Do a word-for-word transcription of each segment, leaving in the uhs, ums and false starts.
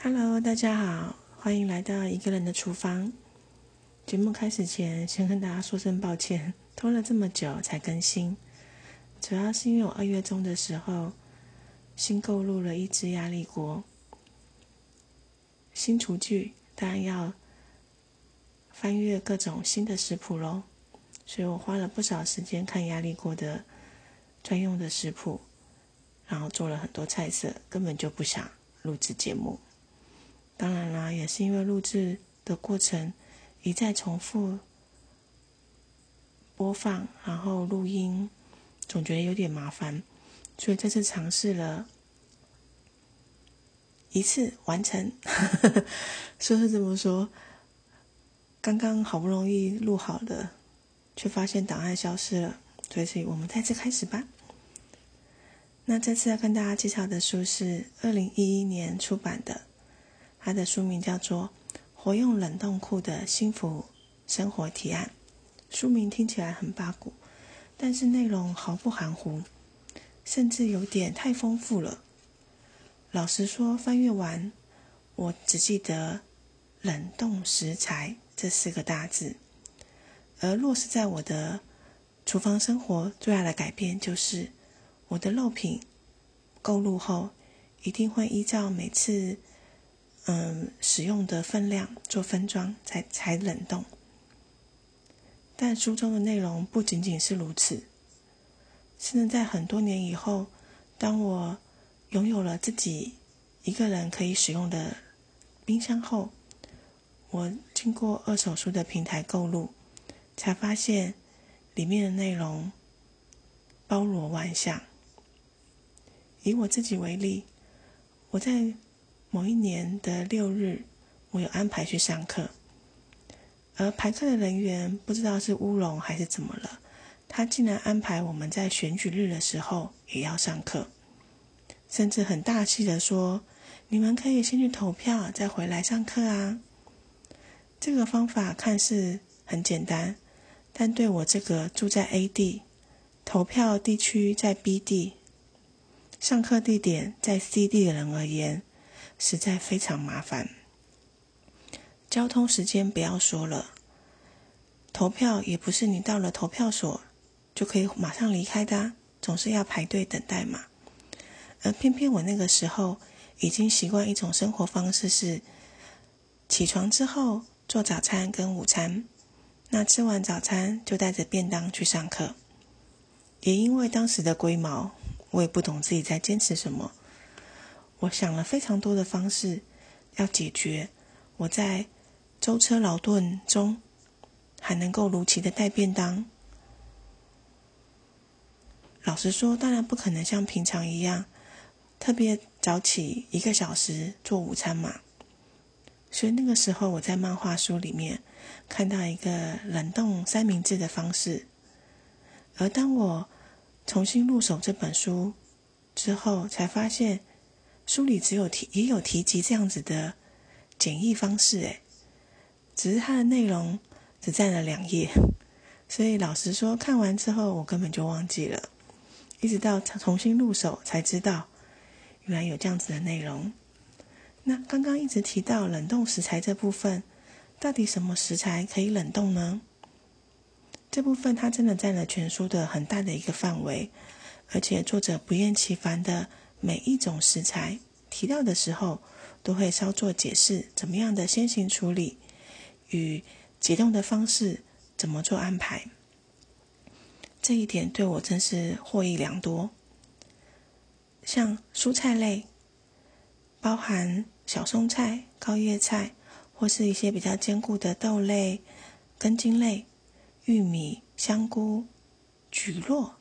Hello， 大家好，欢迎来到一个人的厨房。节目开始前，先跟大家说声抱歉，拖了这么久才更新，主要是因为我二月中的时候新购入了一只压力锅，新厨具当然要翻阅各种新的食谱咯，所以我花了不少时间看压力锅的专用的食谱，然后做了很多菜色，根本就不想录制节目。当然啦，也是因为录制的过程一再重复播放，然后录音，总觉得有点麻烦，所以这次尝试了一次完成。说是这么说，刚刚好不容易录好了，却发现档案消失了，所以我们再次开始吧。那这次要跟大家介绍的书是二零一一年出版的，它的书名叫做《活用冷冻库的幸福生活提案》。书名听起来很八股，但是内容毫不含糊，甚至有点太丰富了。老实说，翻阅完我只记得冷冻食材这四个大字，而落实在我的厨房生活最大的改变就是我的肉品购入后一定会依照每次嗯，使用的分量做分装 才, 才冷冻。但书中的内容不仅仅是如此，甚至在很多年以后，当我拥有了自己一个人可以使用的冰箱后，我经过二手书的平台购入，才发现里面的内容包罗万象。以我自己为例，我在某一年的六日，我有安排去上课，而排课的人员不知道是乌龙还是怎么了，他竟然安排我们在选举日的时候也要上课，甚至很大气的说，你们可以先去投票再回来上课啊。这个方法看似很简单，但对我这个住在 A 地，投票地区在 B 地，上课地点在 C 地的人而言，实在非常麻烦。交通时间不要说了，投票也不是你到了投票所就可以马上离开的啊，总是要排队等待嘛。而偏偏我那个时候已经习惯一种生活方式，是起床之后做早餐跟午餐，那吃完早餐就带着便当去上课。也因为当时的龟毛，我也不懂自己在坚持什么，我想了非常多的方式要解决我在舟车劳顿中还能够如期的带便当。老实说，当然不可能像平常一样特别早起一个小时做午餐嘛，所以那个时候我在漫画书里面看到一个冷冻三明治的方式。而当我重新入手这本书之后，才发现书里只有提也有提及这样子的简易方式诶，只是它的内容只占了两页，所以老实说，看完之后我根本就忘记了，一直到重新入手才知道原来有这样子的内容。那刚刚一直提到冷冻食材这部分，到底什么食材可以冷冻呢？这部分它真的占了全书的很大的一个范围，而且作者不厌其烦的每一种食材提到的时候，都会稍作解释怎么样的先行处理与解冻的方式怎么做安排，这一点对我真是获益良多。像蔬菜类，包含小松菜、高叶菜，或是一些比较坚固的豆类、根茎类、玉米、香菇、蒟蒻，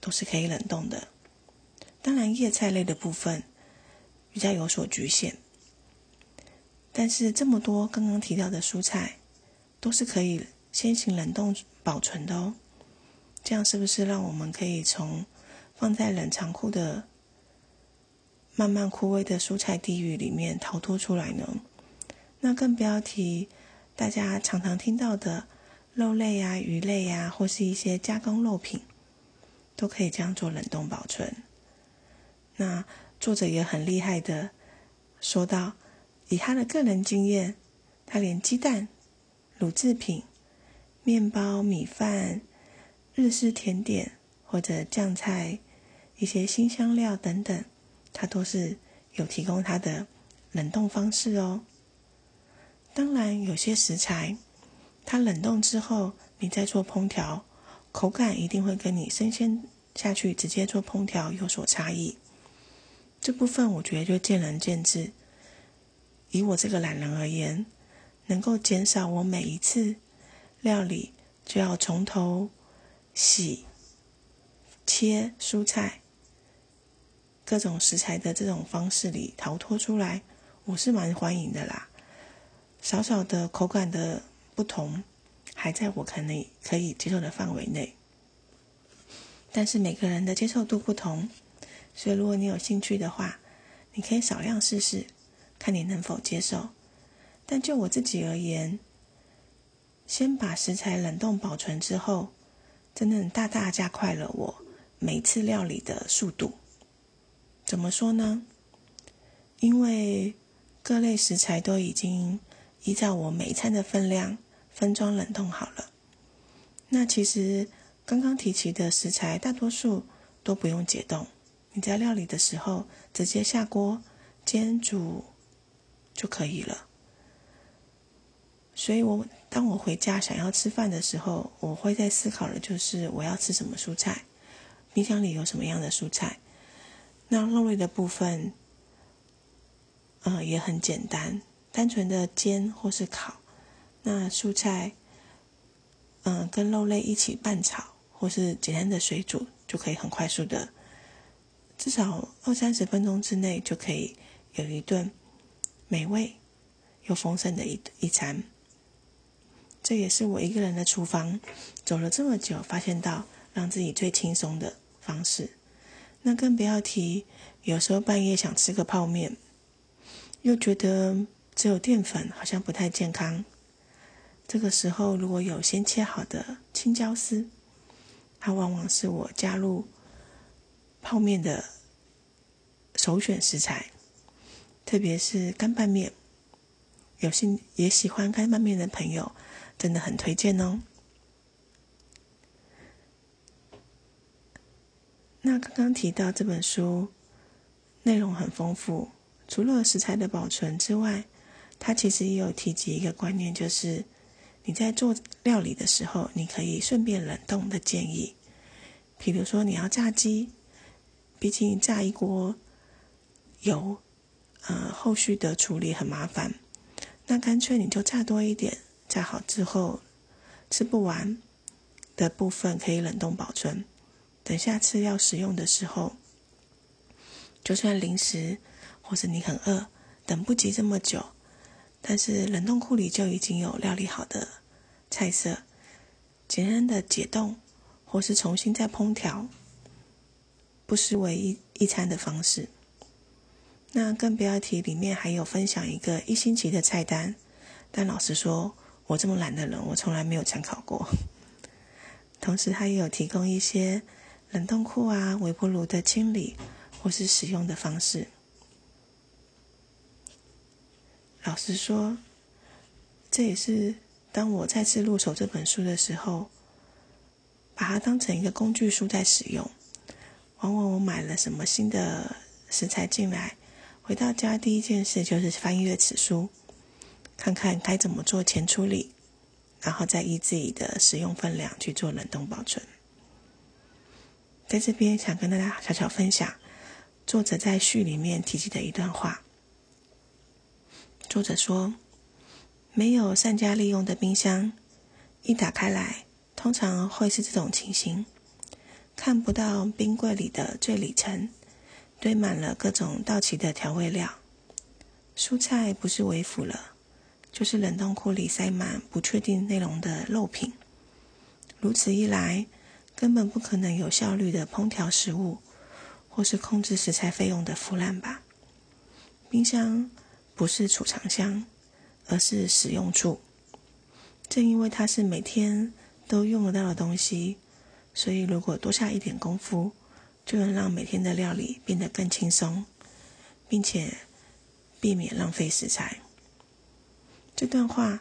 都是可以冷冻的。当然叶菜类的部分比较有所局限，但是这么多刚刚提到的蔬菜都是可以先行冷冻保存的哦。这样是不是让我们可以从放在冷藏库的慢慢枯萎的蔬菜地狱里面逃脱出来呢？那更不要提大家常常听到的肉类啊、鱼类啊，或是一些加工肉品，都可以这样做冷冻保存。那作者也很厉害的说到，以他的个人经验，他连鸡蛋、乳制品、面包、米饭、日式甜点或者酱菜、一些新香料等等，他都是有提供他的冷冻方式哦。当然有些食材它冷冻之后你再做烹调，口感一定会跟你生鲜下去直接做烹调有所差异，这部分我觉得就见仁见智。以我这个懒人而言，能够减少我每一次料理就要从头洗、切蔬菜各种食材的这种方式里逃脱出来，我是蛮欢迎的啦。少少的口感的不同还在我可能可以接受的范围内，但是每个人的接受度不同，所以如果你有兴趣的话，你可以少量试试看你能否接受。但就我自己而言，先把食材冷冻保存之后，真的大大加快了我每次料理的速度。怎么说呢？因为各类食材都已经依照我每一餐的分量分装冷冻好了，那其实刚刚提及的食材大多数都不用解冻，你在料理的时候直接下锅煎煮就可以了。所以我当我回家想要吃饭的时候，我会在思考的就是我要吃什么蔬菜，冰箱里有什么样的蔬菜。那肉类的部分呃，也很简单，单纯的煎或是烤。那蔬菜嗯、呃，跟肉类一起拌炒或是简单的水煮就可以很快速的，至少二三十分钟之内就可以有一顿美味又丰盛的 一, 一餐。这也是我一个人的厨房走了这么久发现到让自己最轻松的方式。那更不要提有时候半夜想吃个泡面，又觉得只有淀粉好像不太健康，这个时候如果有先切好的青椒丝，它往往是我加入泡面的首选食材。特别是干拌面，有些也喜欢干拌面的朋友真的很推荐哦。那刚刚提到这本书内容很丰富，除了食材的保存之外，它其实也有提及一个观念，就是你在做料理的时候你可以顺便冷冻的建议。比如说你要炸鸡，毕竟炸一锅油呃，后续的处理很麻烦，那干脆你就炸多一点，炸好之后吃不完的部分可以冷冻保存，等下次要使用的时候，就算零食或是你很饿等不及这么久，但是冷冻库里就已经有料理好的菜色，简单的解冻或是重新再烹调，不失为 一, 一餐的方式。那更不要提里面还有分享一个一星期的菜单，但老实说我这么懒的人我从来没有参考过。同时它也有提供一些冷冻库啊、微波炉的清理或是使用的方式。老实说，这也是当我再次入手这本书的时候，把它当成一个工具书在使用。往往我买了什么新的食材进来，回到家第一件事就是翻阅此书，看看该怎么做前处理，然后再依自己的使用分量去做冷冻保存。在这边想跟大家小小分享作者在序里面提及的一段话。作者说，没有善加利用的冰箱，一打开来通常会是这种情形，看不到冰柜里的最里层堆满了各种到期的调味料，蔬菜不是微腐了，就是冷冻库里塞满不确定内容的肉品。如此一来，根本不可能有效率的烹调食物或是控制食材费用的腐烂吧。冰箱不是储藏箱，而是使用处。正因为它是每天都用得到的东西，所以如果多下一点功夫，就能让每天的料理变得更轻松，并且避免浪费食材。这段话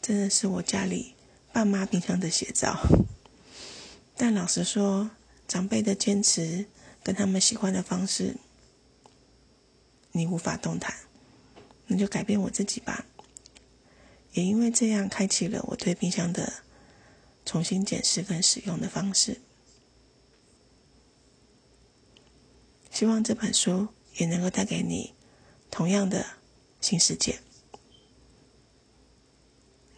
真的是我家里爸妈平常的写照，但老实说，长辈的坚持跟他们喜欢的方式，你无法动弹，那就改变我自己吧。也因为这样，开启了我对冰箱的重新检视跟使用的方式。希望这本书也能够带给你同样的新世界。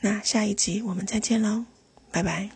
那下一集我们再见喽，拜拜。